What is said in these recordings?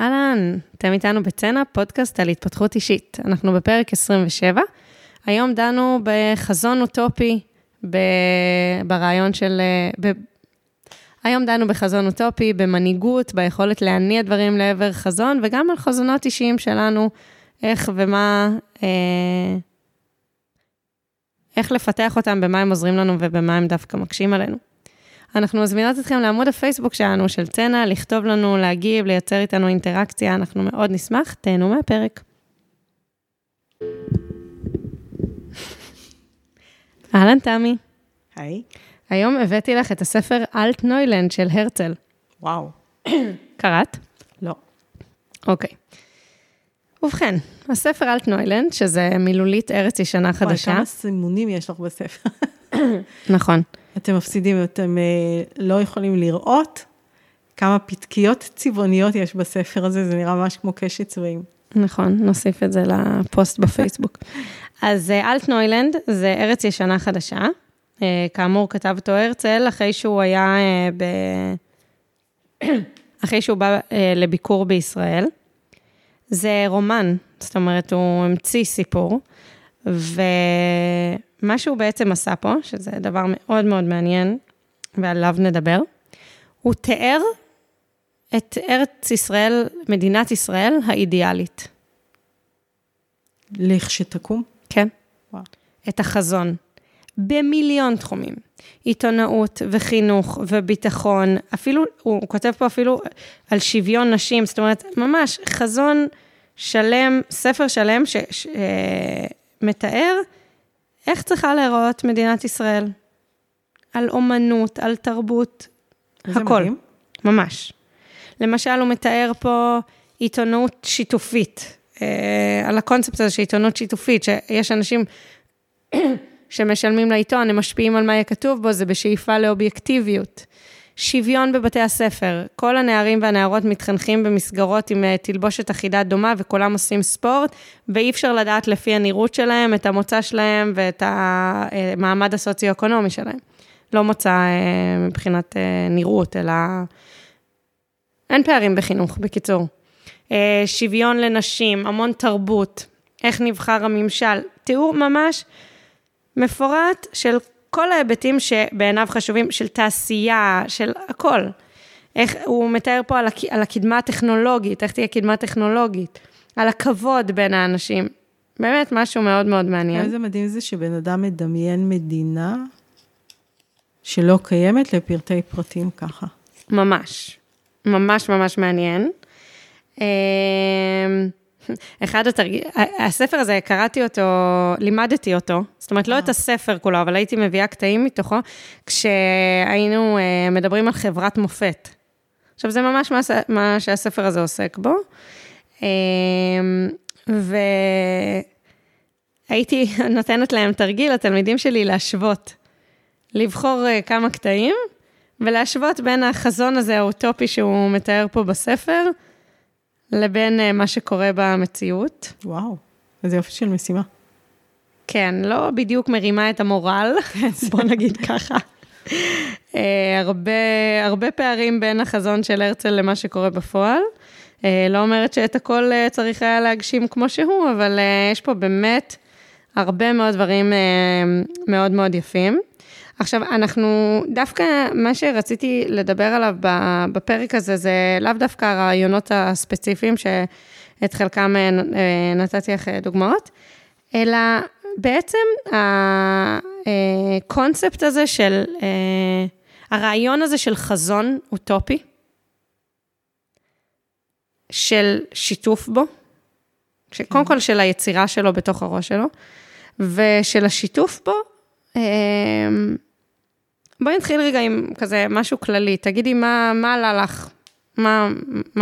אהלן, אתם איתנו בצֵאנָה, פודקאסט על התפתחות אישית. אנחנו בפרק 27. היום דנו בחזון אוטופי, היום דנו בחזון אוטופי, במנהיגות, ביכולת להניע דברים לעבר חזון, וגם על חזונות אישיים שלנו, איך ומה, איך לפתח אותם, במה הם עוזרים לנו ובמה הם דווקא מקשים עלינו. אנחנו מזמינות אתכם לעמוד הפייסבוק שלנו, של צֵאנָה, לכתוב לנו, להגיב, לייצר איתנו אינטראקציה, אנחנו מאוד נשמח, תהנו מהפרק. אהלן תמי. היי. היום הבאתי לך את הספר אלטנוילנד של הרצל. וואו. קראת? לא. אוקיי. ובכן, הספר אלטנוילנד, שזה מילולית ארץ ישנה חדשה. וואי, כמה סימונים יש לך בספר. נכון. אתם מפסידים, אתם לא יכולים לראות כמה פתקיות צבעוניות יש בספר הזה, זה נראה ממש כמו קשת צבעים. נכון, נוסיף את זה לפוסט בפייסבוק. אז אלטנוילנד זה ארץ ישנה חדשה, כאמור כתב אותו הרצל, אחרי שהוא בא לביקור בישראל. זה רומן, זאת אומרת, הוא המציא סיפור, ומה שהוא בעצם עשה פה, שזה דבר מאוד מאוד מעניין, ועליו נדבר, הוא תיאר את ארץ ישראל, מדינת ישראל האידיאלית. לכשתקום? כן. וואו. את החזון. במיליון תחומים. עיתונאות וחינוך וביטחון, אפילו, הוא כותב פה אפילו על שוויון נשים, זאת אומרת, ממש חזון שלם, ספר שלם שמתאר איך צריכה להיראות מדינת ישראל. על אומנות, על תרבות, הכל. מדהים. ממש. למשל, הוא מתאר פה עיתונאות שיתופית, על הקונספט הזה של עיתונאות שיתופית, שיש אנשים שמשלמים לעיתון, הם משפיעים על מה יהיה כתוב בו, זה בשאיפה לאובייקטיביות. שוויון בבתי הספר, כל הנערים והנערות מתחנכים במסגרות עם תלבושת אחידה דומה, וכולם עושים ספורט, ואי אפשר לדעת לפי הנראות שלהם, את המוצא שלהם, ואת המעמד הסוציו-אקונומי שלהם. לא מוצא מבחינת נראות, אלא אין פערים בחינוך, בקיצור. שוויון לנשים, המון תרבות, איך נבחר הממשל, תיאור ממש מפורט של כל ההיבטים שבעיניו חשובים, של תעשייה, של הכל. איך הוא מתאר פה על הקדמה הטכנולוגית, איך תהיה קדמה טכנולוגית, על הכבוד בין האנשים. באמת משהו מאוד מאוד מעניין. איזה מדהים זה שבן אדם מדמיין מדינה שלא קיימת לפרטי פרטים ככה. ממש. ממש ממש מעניין. הספר הזה, קראתי אותו, לימדתי אותו, זאת אומרת, לא את הספר כולו, אבל הייתי מביאה קטעים מתוכו, כשהיינו מדברים על חברת מופת. עכשיו, זה ממש מה שהספר הזה עוסק בו, והייתי נותנת להם תרגיל, לתלמידים שלי, להשוות, לבחור כמה קטעים, ולהשוות בין החזון הזה, האוטופי שהוא מתאר פה בספר, לבין מה שקורה במציאות. וואו, איזה יופי של משימה. כן, לא בדיוק מרימה את המורל, בוא נגיד ככה. הרבה פערים בין החזון של הרצל למה שקורה בפועל. לא אומרת שאת הכל צריך היה להגשים כמו שהוא, אבל יש פה באמת הרבה מאוד דברים מאוד מאוד יפים. עכשיו, אנחנו, דווקא מה שרציתי לדבר עליו בפרק הזה, זה לאו דווקא הרעיונות הספציפיים, שאת חלקם נתתי לך דוגמאות, אלא בעצם הקונספט הזה של, הרעיון הזה של חזון אוטופי, של שיתוף בו, קודם כל של היצירה שלו בתוך הראש שלו, ושל השיתוף בו, בואי נתחיל רגע עם כזה משהו כללי, תגידי מה עלה לך, מה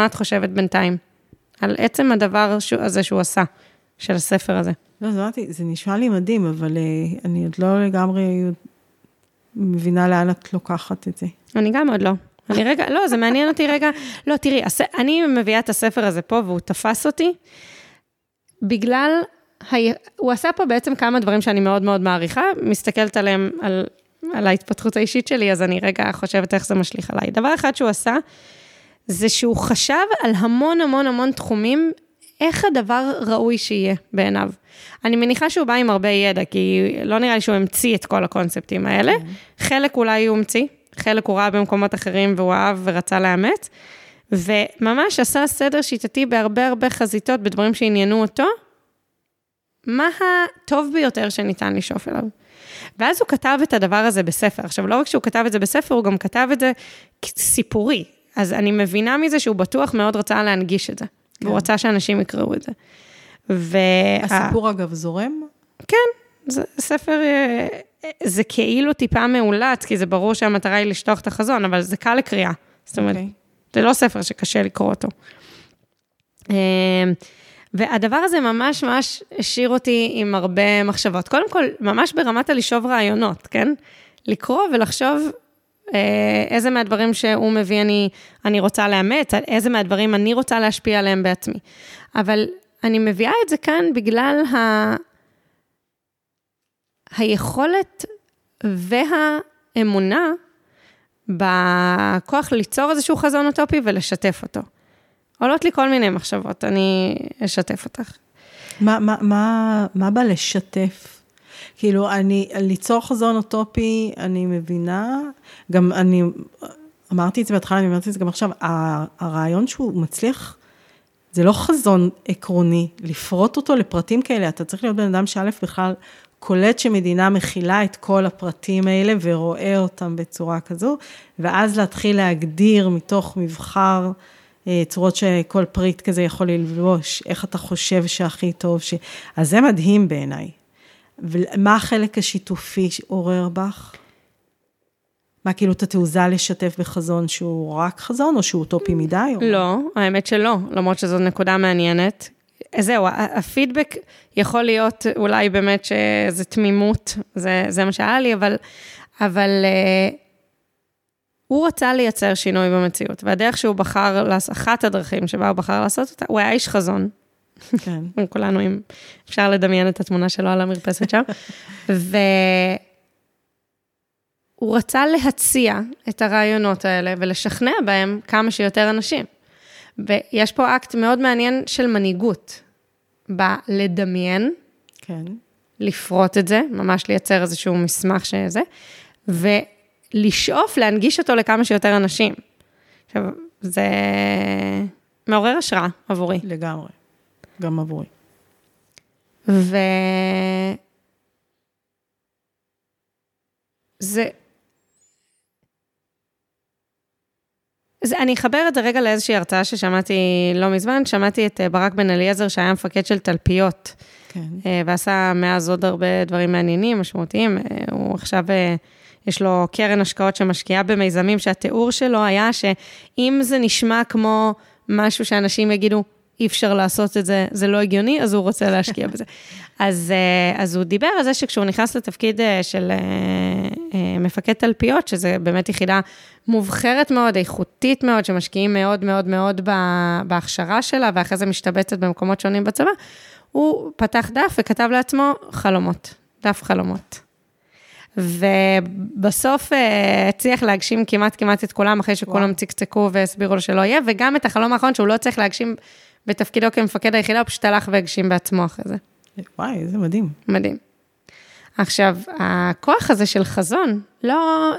את חושבת בינתיים, על עצם הדבר הזה שהוא עשה, של הספר הזה. לא, זה נשמע לי מדהים, אבל אני עוד לא לגמרי מבינה לאן את לוקחת את זה. אני גם עוד לא. אני רגע, לא, זה מעניין אותי רגע, לא, תראי, אני מביאה את הספר הזה פה, והוא תפס אותי, בגלל הוא עשה פה בעצם כמה דברים שאני מאוד מאוד מעריכה, מסתכלת עליהם, על ההתפתחות האישית שלי, אז אני רגע חושבת איך זה משליך עליי. דבר אחד שהוא עשה, זה שהוא חשב על המון המון המון תחומים, איך הדבר ראוי שיהיה בעיניו. אני מניחה שהוא בא עם הרבה ידע, כי לא נראה לי שהוא המציא את כל הקונספטים האלה. חלק אולי הוא המציא, חלק הוא ראה במקומות אחרים והוא אהב ורצה לאמץ, וממש עשה סדר שיטתי בהרבה הרבה חזיתות, בדברים שעניינו אותו, מה הטוב ביותר שניתן לשאוף אליו. ואז הוא כתב את הדבר הזה בספר. עכשיו, לא רק שהוא כתב את זה בספר, הוא גם כתב את זה סיפורי. אז אני מבינה מזה שהוא בטוח מאוד רצה להנגיש את זה. כן. והוא רצה שאנשים יקראו את זה. הסיפור אגב זורם? כן, זה ספר, זה כאילו טיפה מעולץ, כי זה ברור שהמטרה היא לשלוח את החזון, אבל זה קל לקריאה. זאת אומרת, זה לא ספר שקשה לקרוא אותו. והדבר הזה ממש ממש השאיר אותי עם הרבה מחשבות. קודם כל, ממש ברמת הלשוב רעיונות, כן? לקרוא ולחשוב איזה מהדברים שהוא מביא אני רוצה לאמץ, איזה מהדברים אני רוצה להשפיע עליהם בעצמי. אבל אני מביאה את זה כאן בגלל היכולת והאמונה בכוח ליצור איזשהו חזון אוטופי ולשתף אותו. עולות לי כל מיני מחשבות, אני אשתף אותך. מה בא לשתף? כאילו, ליצור חזון אוטופי, אני מבינה, גם אני אמרתי את זה בהתחלה, אני אמרתי את זה גם עכשיו, הרעיון שהוא מצליח, זה לא חזון עקרוני, לפרוט אותו לפרטים כאלה, אתה צריך להיות בן אדם שאלף בכלל, קולט שמדינה מכילה את כל הפרטים האלה, ורואה אותם בצורה כזו, ואז להתחיל להגדיר מתוך מבחר, צורות שכל פריט כזה יכול ללבוש, איך אתה חושב שהכי טוב, אז זה מדהים בעיניי. מה החלק השיתופי שעורר בך? מה, כאילו את התעוזה לשתף בחזון שהוא רק חזון, או שהוא אוטופי מדי? לא, האמת שלא, למרות שזו נקודה מעניינת. זהו, הפידבק יכול להיות אולי באמת שזה תמימות, זה מה שהיה לי, אבל הוא רצה לייצר שינוי במציאות, והדרך שהוא בחר, אחת הדרכים שבה הוא בחר לעשות אותה, הוא היה איש חזון. כן. כולנו, אם אפשר לדמיין את התמונה שלו על המרפסת שם. והוא רצה להציע את הרעיונות האלה, ולשכנע בהם כמה שיותר אנשים. ויש פה אקט מאוד מעניין של מנהיגות, בלדמיין, כן. לפרוט את זה, ממש לייצר איזשהו מסמך שזה, לשאוף, להנגיש אותו לכמה שיותר אנשים. עכשיו, זה מעורר השראה עבורי. לגמרי. גם עבורי. אני אחבר את זה רגע לאיזושהי הרצאה ששמעתי לא מזמן, שמעתי את ברק בן אליעזר, שהיה מפקד של תלפיות, כן. ועשה מאז עוד הרבה דברים מעניינים, משמעותיים. הוא עכשיו יש לו קרן השקעות שמשקיעה במיזמים, שהתיאור שלו היה שאם זה נשמע כמו משהו שאנשים יגידו, אי אפשר לעשות את זה, זה לא הגיוני, אז הוא רוצה להשקיע בזה. אז הוא דיבר על זה שכשהוא נכנס לתפקיד של מפקד תלפיות, שזה באמת יחידה מובחרת מאוד, איכותית מאוד, שמשקיעים מאוד מאוד מאוד בהכשרה שלה, ואחרי זה משתבצת במקומות שונים בצבא, הוא פתח דף וכתב לעצמו חלומות, דף חלומות. ובסוף הצליח להגשים כמעט את כולם, אחרי שכולם צקצקו והסבירו לו שלא יהיה, וגם את החלום האחרון שהוא לא צריך להגשים בתפקידו כמפקד היחידה, הוא פשוט הלך והגשים בעצמו אחרי זה. וואי, זה מדהים. מדהים. עכשיו, הכוח הזה של חזון,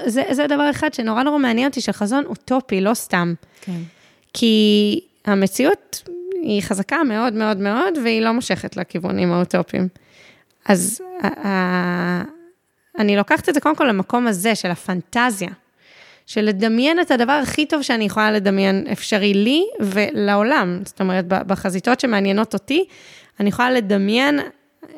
זה דבר אחד שנורא נורא מעניין אותי, שחזון אוטופי, לא סתם. כן. כי המציאות היא חזקה מאוד מאוד מאוד, והיא לא מושכת לכיוונים האוטופיים. אז אני לוקחת את זה קודם כל למקום הזה של הפנטזיה, של לדמיין את הדבר הכי טוב שאני יכולה לדמיין אפשרי לי ולעולם. זאת אומרת, בחזיתות שמעניינות אותי, אני יכולה לדמיין,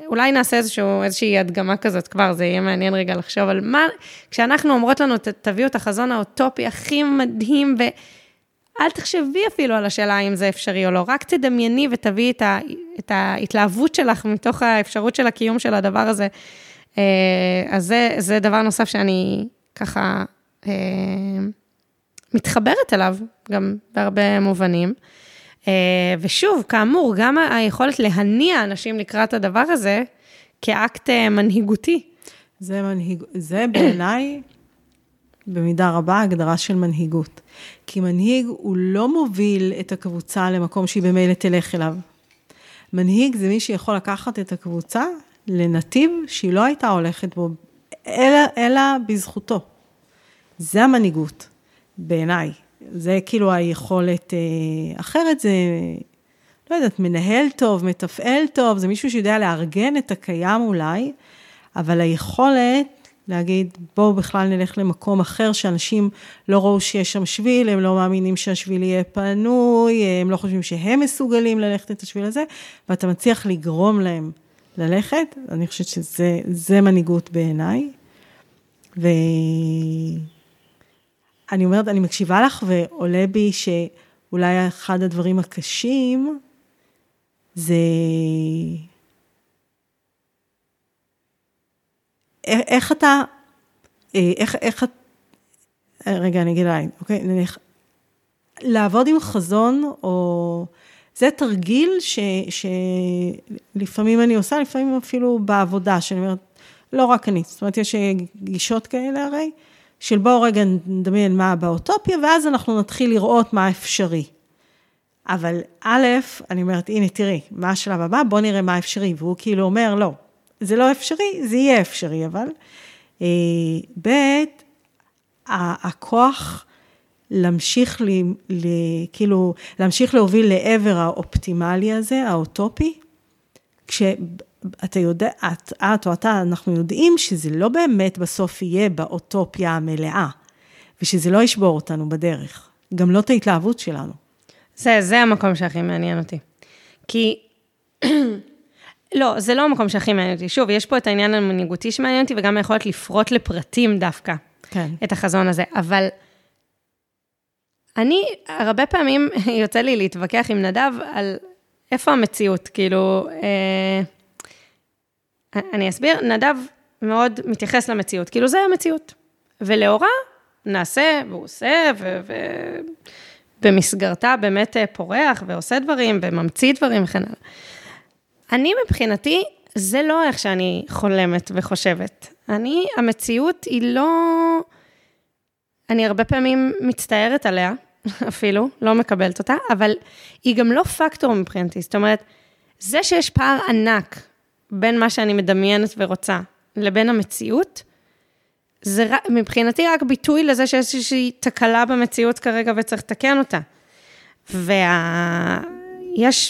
אולי נעשה איזושהי הדגמה כזאת כבר, זה יהיה מעניין רגע לחשוב על מה, כשאנחנו אומרות לנו, תביאו את החזון האוטופי הכי מדהים, ואל תחשבי אפילו על השאלה אם זה אפשרי או לא, רק תדמייני ותביאי את ההתלהבות שלך מתוך האפשרות של הקיום של הדבר הזה, אז זה דבר נוסף שאני ככה מתחברת אליו, גם בהרבה מובנים. ושוב, כאמור, גם היכולת להניע אנשים לקראת הדבר הזה, כאקט מנהיגותי. זה בעיניי במידה רבה, הגדרה של מנהיגות. כי מנהיג הוא לא מוביל את הקבוצה למקום שהיא במילא תלך אליו. מנהיג זה מי שיכול לקחת את הקבוצה לנתיב שהיא לא הייתה הולכת בו, אלא בזכותו. זה המנהיגות, בעיניי. זה כאילו היכולת אחרת, זה, לא יודעת, מנהל טוב, מתפעל טוב, זה מישהו שיודע לארגן את הקיים אולי, אבל היכולת להגיד, בואו בכלל נלך למקום אחר, שאנשים לא ראו שיש שם שביל, הם לא מאמינים שהשביל יהיה פנוי, הם לא חושבים שהם מסוגלים ללכת את השביל הזה, ואתה מצליח לגרום להם ללכת, אני חושבת שזה מנהיגות בעיניי, ואני אומרת, אני מקשיבה לך, ועולה בי שאולי אחד הדברים הקשים, זה איך אתה, איך את, רגע, אני אגיד עליי, אוקיי, נניח, לעבוד עם חזון, או זה תרגיל שלפעמים אני עושה, לפעמים אפילו בעבודה, שאני אומרת, לא רק אני, זאת אומרת, יש גישות כאלה הרי, של בואו רגע נדמיין מה באוטופיה, ואז אנחנו נתחיל לראות מה אפשרי. אבל א', אני אומרת, הנה תראי, מה השלב הבא, בואו נראה מה אפשרי, והוא כאילו אומר, לא, זה לא אפשרי, זה יהיה אפשרי, אבל. ב', הכוח להמשיך, כאילו, להמשיך להוביל לעבר האופטימלי הזה, האוטופי, כשאתה יודע, את או אתה, אנחנו יודעים שזה לא באמת בסוף יהיה באוטופיה המלאה, ושזה לא ישבור אותנו בדרך, גם לא את ההתלהבות שלנו. זה המקום שהכי מעניין אותי. כי לא, זה לא המקום שהכי מעניין אותי. שוב, יש פה את העניין המנהיגותי שמעניין אותי, וגם היכולת לפרוט לפרטים דווקא, כן. את החזון הזה. אבל אני, הרבה פעמים יוצא לי להתווכח עם נדב על איפה המציאות, כאילו, אני אסביר, נדב מאוד מתייחס למציאות, כאילו זה המציאות, ולאורה נעשה והוא עושה, ובמסגרתה באמת פורח, ועושה דברים, וממציא דברים וכן הלאה. אני מבחינתי, זה לא איך שאני חולמת וחושבת, המציאות היא לא, אני הרבה פעמים מצטערת עליה, אפילו, לא מקבלת אותה, אבל היא גם לא פקטור מבחינתי, זאת אומרת, זה שיש פער ענק בין מה שאני מדמיינת ורוצה לבין המציאות, זה מבחינתי רק ביטוי לזה שיש איזושהי תקלה במציאות כרגע וצריך לתקן אותה. ויש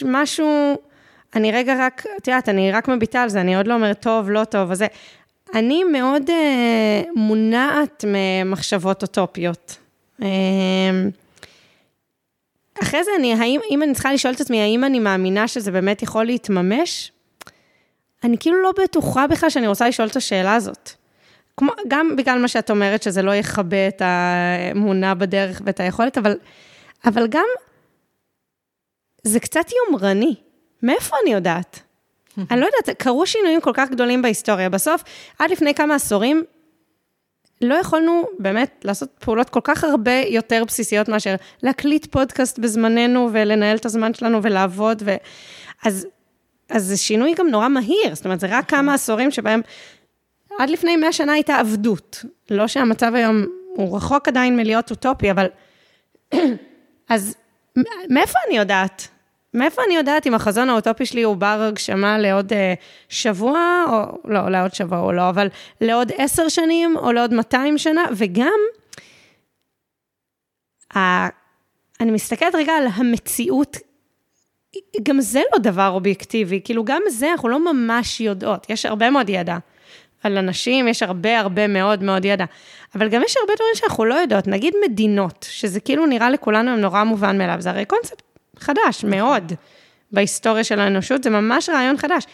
משהו, אני רגע רק, תראית, אני רק מביטה על זה, אני עוד לא אומרת טוב, לא טוב, וזה, אני מאוד מונעת ממחשבות אוטופיות. אחרי זה, אם אני צריכה לשאול את עצמי, האם אני מאמינה שזה באמת יכול להתממש, אני כאילו לא בטוחה בכלל שאני רוצה לשאול את השאלה הזאת. כמו, גם בגלל מה שאת אומרת, שזה לא יחבא את האמונה בדרך ואת היכולת, אבל גם, זה קצת יומרני. מאיפה אני יודעת? אני לא יודעת, קרו שינויים כל כך גדולים בהיסטוריה. בסוף, עד לפני כמה עשורים, לא יכולנו באמת לעשות פעולות כל כך הרבה יותר בסיסיות מאשר להקליט פודקאסט בזמננו ולנהל את הזמן שלנו ולעבוד. אז זה שינוי גם נורא מהיר. זאת אומרת, זה רק כמה עשורים שבהם עד לפני 100 שנה הייתה עבדות. לא שהמצב היום הוא רחוק עדיין מלהיות אוטופי, אבל אז מאיפה אני יודעת? מאיפה אני יודעת אם החזון האוטופי שלי הוא בר הגשמה לעוד שבוע, או לא, לעוד שבוע או לא, אבל לעוד 10 שנים, או לעוד 200 שנה, וגם, אני מסתכלת רגע על המציאות, גם זה לא דבר אובייקטיבי, כאילו גם זה אנחנו לא ממש יודעות, יש הרבה מאוד ידע על אנשים, יש הרבה מאוד מאוד ידע, אבל גם יש הרבה דברים שאנחנו לא יודעות, נגיד מדינות, שזה כאילו נראה לכולנו הם נורא מובן מאליו, זה הרי קונספט, חדש, מאוד, בהיסטוריה של האנושות, זה ממש רעיון חדש.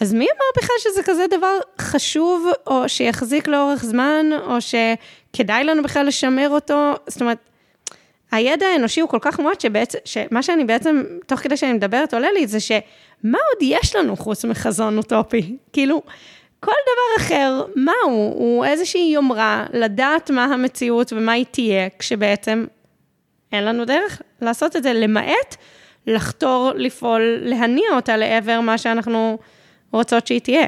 אז מי אמר בכלל שזה כזה דבר חשוב, או שיחזיק לאורך זמן, או שכדאי לנו בכלל לשמר אותו? זאת אומרת, הידע האנושי הוא כל כך מועט, שמה שאני בעצם, תוך כדי שאני מדברת, עולה לי, זה שמה עוד יש לנו חוץ מחזון אוטופי? כאילו, כל דבר אחר, מה הוא? הוא איזושהי יומרה, לדעת מה המציאות ומה היא תהיה, כשבעצם אין לנו דרך לעשות את זה, למעט לחתור, לפעול, להניע אותה לעבר מה שאנחנו רוצות שהיא תהיה.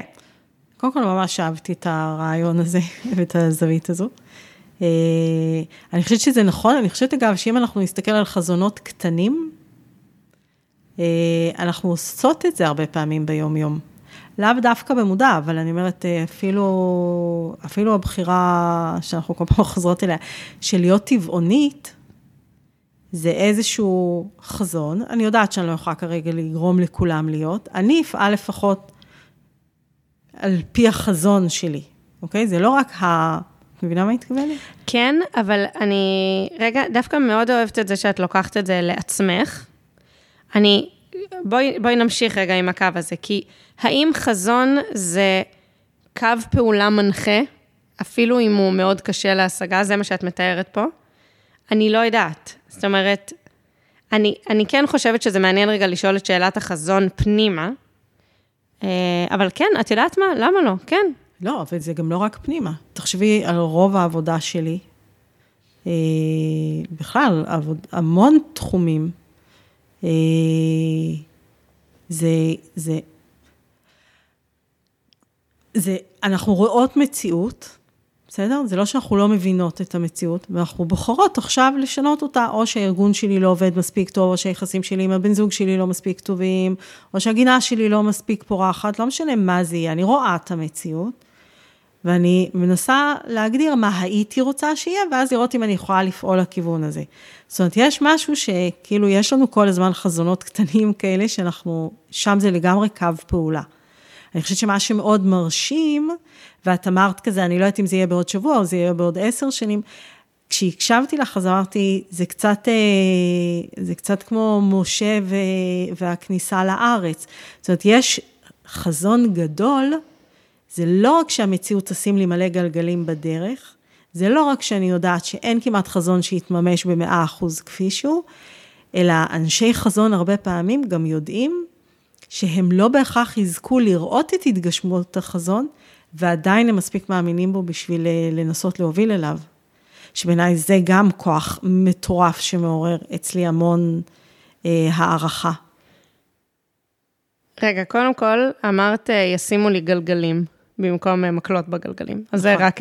קודם כל ממש אהבתי את הרעיון הזה ואת הזווית הזו. אני חושבת שזה נכון, אני חושבת אגב שאם אנחנו נסתכל על חזונות קטנים, אנחנו עושות את זה הרבה פעמים ביום יום. לאו דווקא במודע, אבל אני אומרת, אפילו הבחירה שאנחנו כל פעם חוזרות אליה, של להיות טבעונית, זה איזשהו חזון. אני יודעת שאני לא יכולה כרגע לגרום לכולם להיות. אני אפעל לפחות על פי החזון שלי. אוקיי? זה לא רק את מבינה מה התכוונת? כן, אבל אני דווקא מאוד אוהבת את זה שאת לוקחת את זה לעצמך. בואי נמשיך רגע עם הקו הזה, כי האם חזון זה קו פעולה מנחה, אפילו אם הוא מאוד קשה להשגה, זה מה שאת מתארת פה? אני לא יודעת. זאת אומרת, אני כן חושבת שזה מעניין רגע לשאול את שאלת החזון פנימה, אבל כן, את יודעת מה? למה לא? כן. לא, אבל זה גם לא רק פנימה. תחשבי על רוב העבודה שלי, בכלל, המון תחומים, זה, אנחנו רואות מציאות, בסדר? זה לא שאנחנו לא מבינות את המציאות, ואנחנו בוחרות עכשיו לשנות אותה, או שהארגון שלי לא עובד מספיק טוב, או שהיחסים שלי עם הבן זוג שלי לא מספיק טובים, או שהגינה שלי לא מספיק פורחת, לא משנה מה זה יהיה, אני רואה את המציאות, ואני מנסה להגדיר מה הייתי רוצה שיהיה, ואז לראות אם אני יכולה לפעול לכיוון הזה. זאת אומרת, יש משהו שכאילו יש לנו כל הזמן חזונות קטנים כאלה, שאנחנו, שם זה לגמרי קו פעולה. אני חושבת שמה שמאוד מרשים, ואת אמרת כזה, אני לא יודעת אם זה יהיה בעוד שבוע, או זה יהיה בעוד 10 שנים, כשהקשבתי לך, אז אמרתי, זה קצת כמו משה והכניסה לארץ. זאת אומרת, יש חזון גדול, זה לא רק שהמציאות תשים לי מלא גלגלים בדרך, זה לא רק שאני יודעת שאין כמעט חזון שיתממש ב100% כפי שהוא, אלא אנשי חזון הרבה פעמים גם יודעים שהם לא בהכרח יזכו לראות את התגשמות החזון, ועדיין הם מספיק מאמינים בו בשביל לנסות להוביל אליו. שבעיניי זה גם כוח מטורף שמעורר אצלי המון הערכה. רגע, קודם כל, אמרת, ישימו לי גלגלים, במקום מקלות בגלגלים. אז זה רק...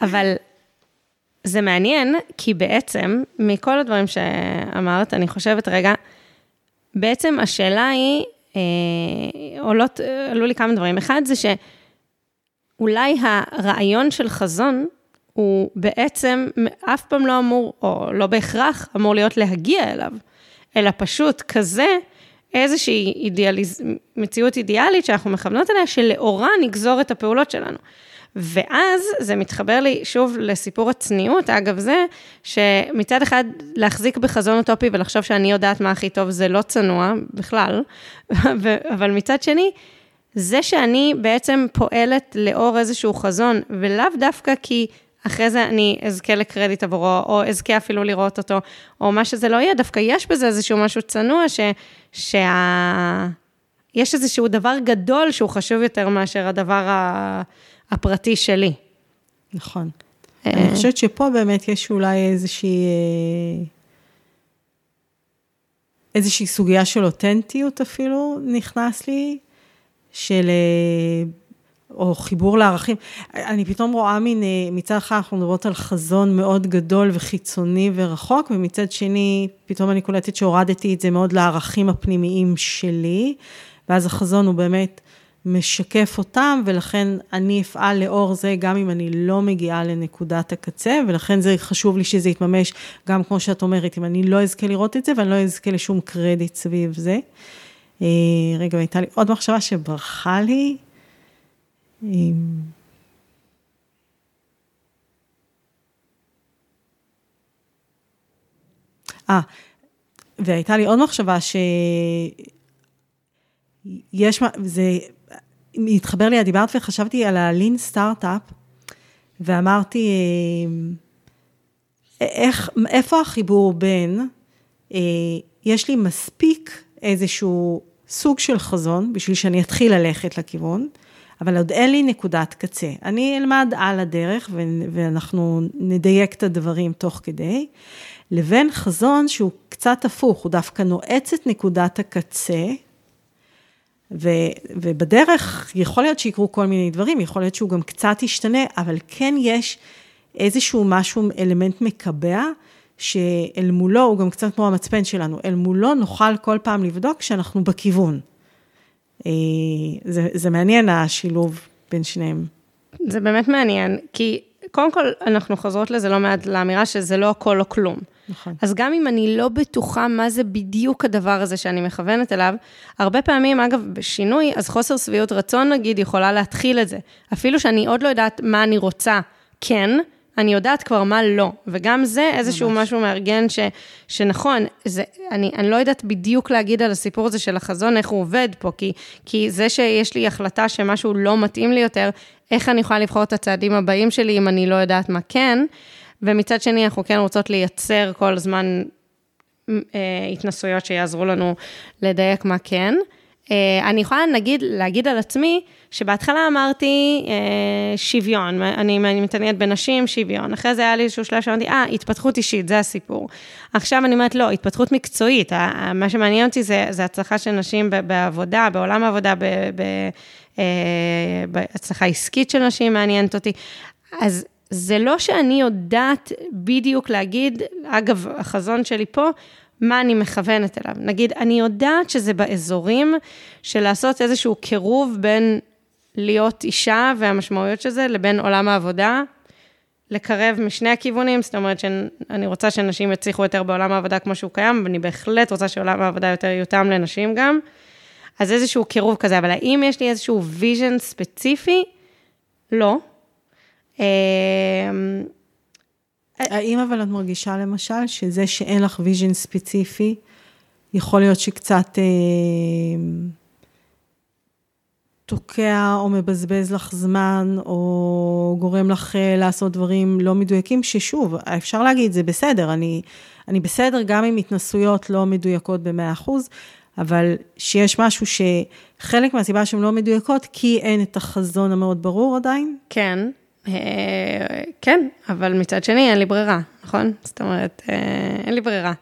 אבל זה מעניין, כי בעצם, מכל הדברים שאמרת, אני חושבת, רגע, בעצם השאלה היא, עלו לי כמה דברים. אחד זה שאולי הרעיון של חזון, הוא בעצם אף פעם לא אמור, או לא בהכרח אמור להיות להגיע אליו, אלא פשוט כזה, איזושהי מציאות אידיאלית שאנחנו מכוונות אליה, שלאורה נגזור את הפעולות שלנו. ואז זה מתחבר לי שוב לסיפור הצניעות, אגב זה, שמצד אחד להחזיק בחזון אוטופי ולחשוב שאני יודעת מה הכי טוב, זה לא צנוע בכלל, אבל מצד שני, זה שאני בעצם פועלת לאור איזשהו חזון, ולאו דווקא כי אחרי זה אני אזכה לקרדיט עבורו, או אזכה אפילו לראות אותו, או מה שזה לא יהיה, דווקא יש בזה איזשהו משהו צנוע, יש איזשהו דבר גדול שהוא חשוב יותר מאשר הדבר הפרטי שלי. נכון. אני חושבת שפה באמת יש אולי איזושהי סוגיה של אותנטיות אפילו, נכנס לי, או חיבור לערכים. אני פתאום רואה מצד אחד אנחנו מדברות על חזון מאוד גדול וחיצוני ורחוק, ומצד שני פתאום אני קולטת שהורדתי את זה מאוד לערכים הפנימיים שלי, ואז החזון הוא באמת משקף אותם, ולכן אני אפעל לאור זה גם אם אני לא מגיעה לנקודת הקצה, ולכן זה חשוב לי שזה יתממש גם כמו שאת אומרת, אם אני לא אזכה לראות את זה, ואני לא אזכה לשום קרדיט סביב זה. רגע, הייתה לי עוד מחשבה שברחה לי, והייתה לי עוד מחשבה התחבר לי, דיברת וחשבתי על הלין סטארט-אפ, ואמרתי, איפה החיבור בין, יש לי מספיק איזשהו סוג של חזון, בשביל שאני אתחיל ללכת לכיוון, אבל עוד אין לי נקודת קצה. אני אלמד על הדרך, ואנחנו נדייק את הדברים תוך כדי, לבין חזון שהוא קצת הפוך, הוא דווקא נועץ את נקודת הקצה, ובדרך יכול להיות שיקרו כל מיני דברים, יכול להיות שהוא גם קצת ישתנה, אבל כן יש איזשהו משהו, אלמנט מקבע, שאל מולו, הוא גם קצת כמו המצפן שלנו, אל מולו נוכל כל פעם לבדוק שאנחנו בכיוון. זה מעניין השילוב בין שניהם. זה באמת מעניין, כי קודם כל אנחנו חוזרות לזה לא מעט לאמירה שזה לא הכל או כלום. נכון. אז גם אם אני לא בטוחה מה זה בדיוק הדבר הזה שאני מכוונת אליו, הרבה פעמים אגב בשינוי, אז חוסר סביעות רצון נגיד יכולה להתחיל את זה. אפילו שאני עוד לא יודעת מה אני רוצה, כן, אני יודעת כבר מה לא, וגם זה איזשהו משהו מארגן שנכון, אני לא יודעת בדיוק להגיד על הסיפור הזה של החזון, איך הוא עובד פה, כי זה שיש לי החלטה שמשהו לא מתאים לי יותר, איך אני יכולה לבחור את הצעדים הבאים שלי, אם אני לא יודעת מה כן, ומצד שני אנחנו כן רוצות לייצר כל הזמן התנסויות שיעזרו לנו לדייק מה כן, אני יכולה להגיד על עצמי, שבהתחלה אמרתי שוויון, אני מתעניינת בנשים, שוויון, אחרי זה היה לי איזשהו שלב שאמרתי, התפתחות אישית, זה הסיפור. עכשיו אני אומרת, לא, התפתחות מקצועית, מה שמעניין אותי זה הצלחה של נשים בעבודה, בעולם העבודה, בהצלחה עסקית של נשים מעניינת אותי, אז זה לא שאני יודעת בדיוק להגיד, אגב, החזון שלי פה, מה אני מכוונת אליו. נגיד, אני יודעת שזה באזורים של לעשות איזשהו קירוב בין להיות אישה והמשמעויות של זה, לבין עולם העבודה, לקרב משני הכיוונים, זאת אומרת שאני רוצה שנשים יצליחו יותר בעולם העבודה כמו שהוא קיים, ואני בהחלט רוצה שעולם העבודה יותר יותאם לנשים גם, אז איזשהו קירוב כזה, אבל האם יש לי איזשהו ויז'ן ספציפי? לא. האם אבל את מרגישה למשל, שזה שאין לך ויז'ן ספציפי, יכול להיות שקצת תוקע או מבזבז לך זמן, או גורם לך לעשות דברים לא מדויקים, ששוב, אפשר להגיד, זה בסדר, אני בסדר גם עם התנסויות לא מדויקות ב-100%, אבל שיש משהו שחלק מהסיבה שהן לא מדויקות, כי אין את החזון המאוד ברור עדיין? כן. כן, אבל מצד שני אין לי ברירה, נכון? זאת אומרת, אין לי ברירה.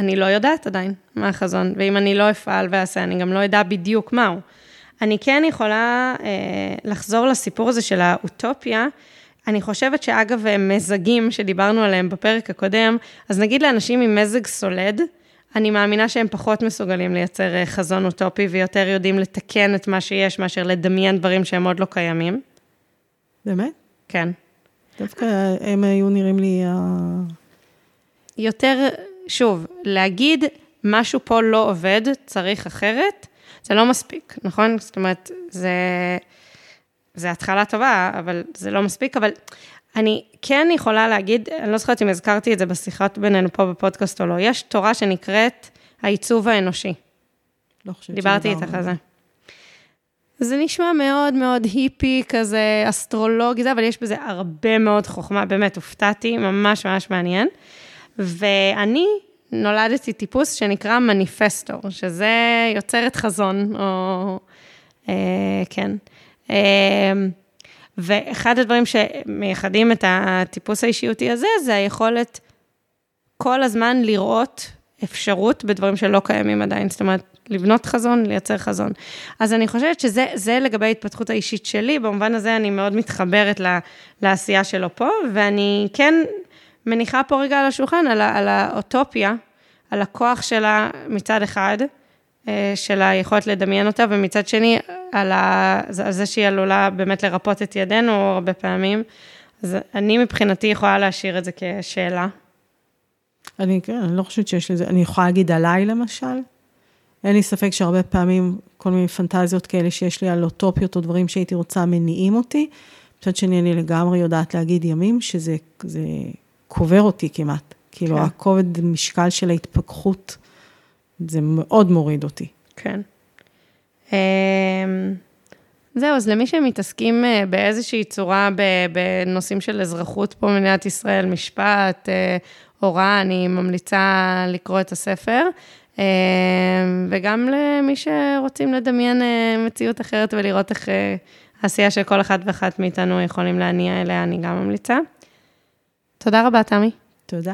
אני לא יודעת עדיין מה החזון, ואם אני לא אפעל ועשה, אני גם לא יודע בדיוק מהו. אני כן יכולה לחזור לסיפור הזה של האוטופיה. אני חושבת שאגב מזגים שדיברנו עליהם בפרק הקודם, אז נגיד לאנשים עם מזג סולד, אני מאמינה שהם פחות מסוגלים לייצר חזון אוטופי, ויותר יודעים לתקן את מה שיש, מאשר לדמיין דברים שהם עוד לא קיימים. באמת? כן. דווקא הם היו נראים לי... יותר, שוב, להגיד משהו פה לא עובד, צריך אחרת, זה לא מספיק, נכון? זאת אומרת, זה התחלה טובה, אבל זה לא מספיק, אבל אני כן יכולה להגיד, אני לא זוכרת אם הזכרתי את זה בשיחות בינינו פה בפודקאסט או לא, יש תורה שנקראת העיצוב האנושי. לא חושבת. דיברתי איתך על זה. זה נשמע מאוד מאוד היפי, כזה אסטרולוגי, אבל יש בזה הרבה מאוד חוכמה, באמת הופתעתי, ממש ממש מעניין, ואני נולדתי טיפוס שנקרא מניפסטור, שזה יוצרת חזון, או, כן, ואחד הדברים שמייחדים את הטיפוס האישיותי הזה, זה היכולת כל הזמן לראות אפשרות בדברים שלא קיימים עדיין, זאת אומרת, לבנות חזון, לייצר חזון. אז אני חושבת שזה לגבי ההתפתחות האישית שלי, במובן הזה אני מאוד מתחברת לעשייה שלו פה, ואני כן מניחה פה רגע על השולחן, על האוטופיה, על הכוח שלה מצד אחד, של היכולת לדמיין אותה, ומצד שני, על זה שהיא עלולה באמת לרפות את ידינו הרבה פעמים, אז אני מבחינתי יכולה להשאיר את זה כשאלה. אני לא חושבת שיש לזה, אני יכולה להגיד עליי למשל, אין לי ספק שהרבה פעמים, כל מיני פנטזיות כאלה שיש לי על אוטופיות או דברים שהייתי רוצה מניעים אותי, פשוט שאני אני לגמרי יודעת להגיד ימים, שזה קובר אותי כמעט, כאילו הכובד משקל של ההתפכחות, זה מאוד מוריד אותי. כן. זהו, אז למי שמתעסקים באיזושהי צורה, בנושאים של אזרחות פה במדינת ישראל, משפט, הוראה, אני ממליצה לקרוא את הספר, וגם למי שרוצים לדמיין מציאות אחרת ולראות איך העשייה של כל אחת ואחת מאיתנו יכולים להניע אליה, אני גם ממליצה. תודה רבה, תמי. תודה.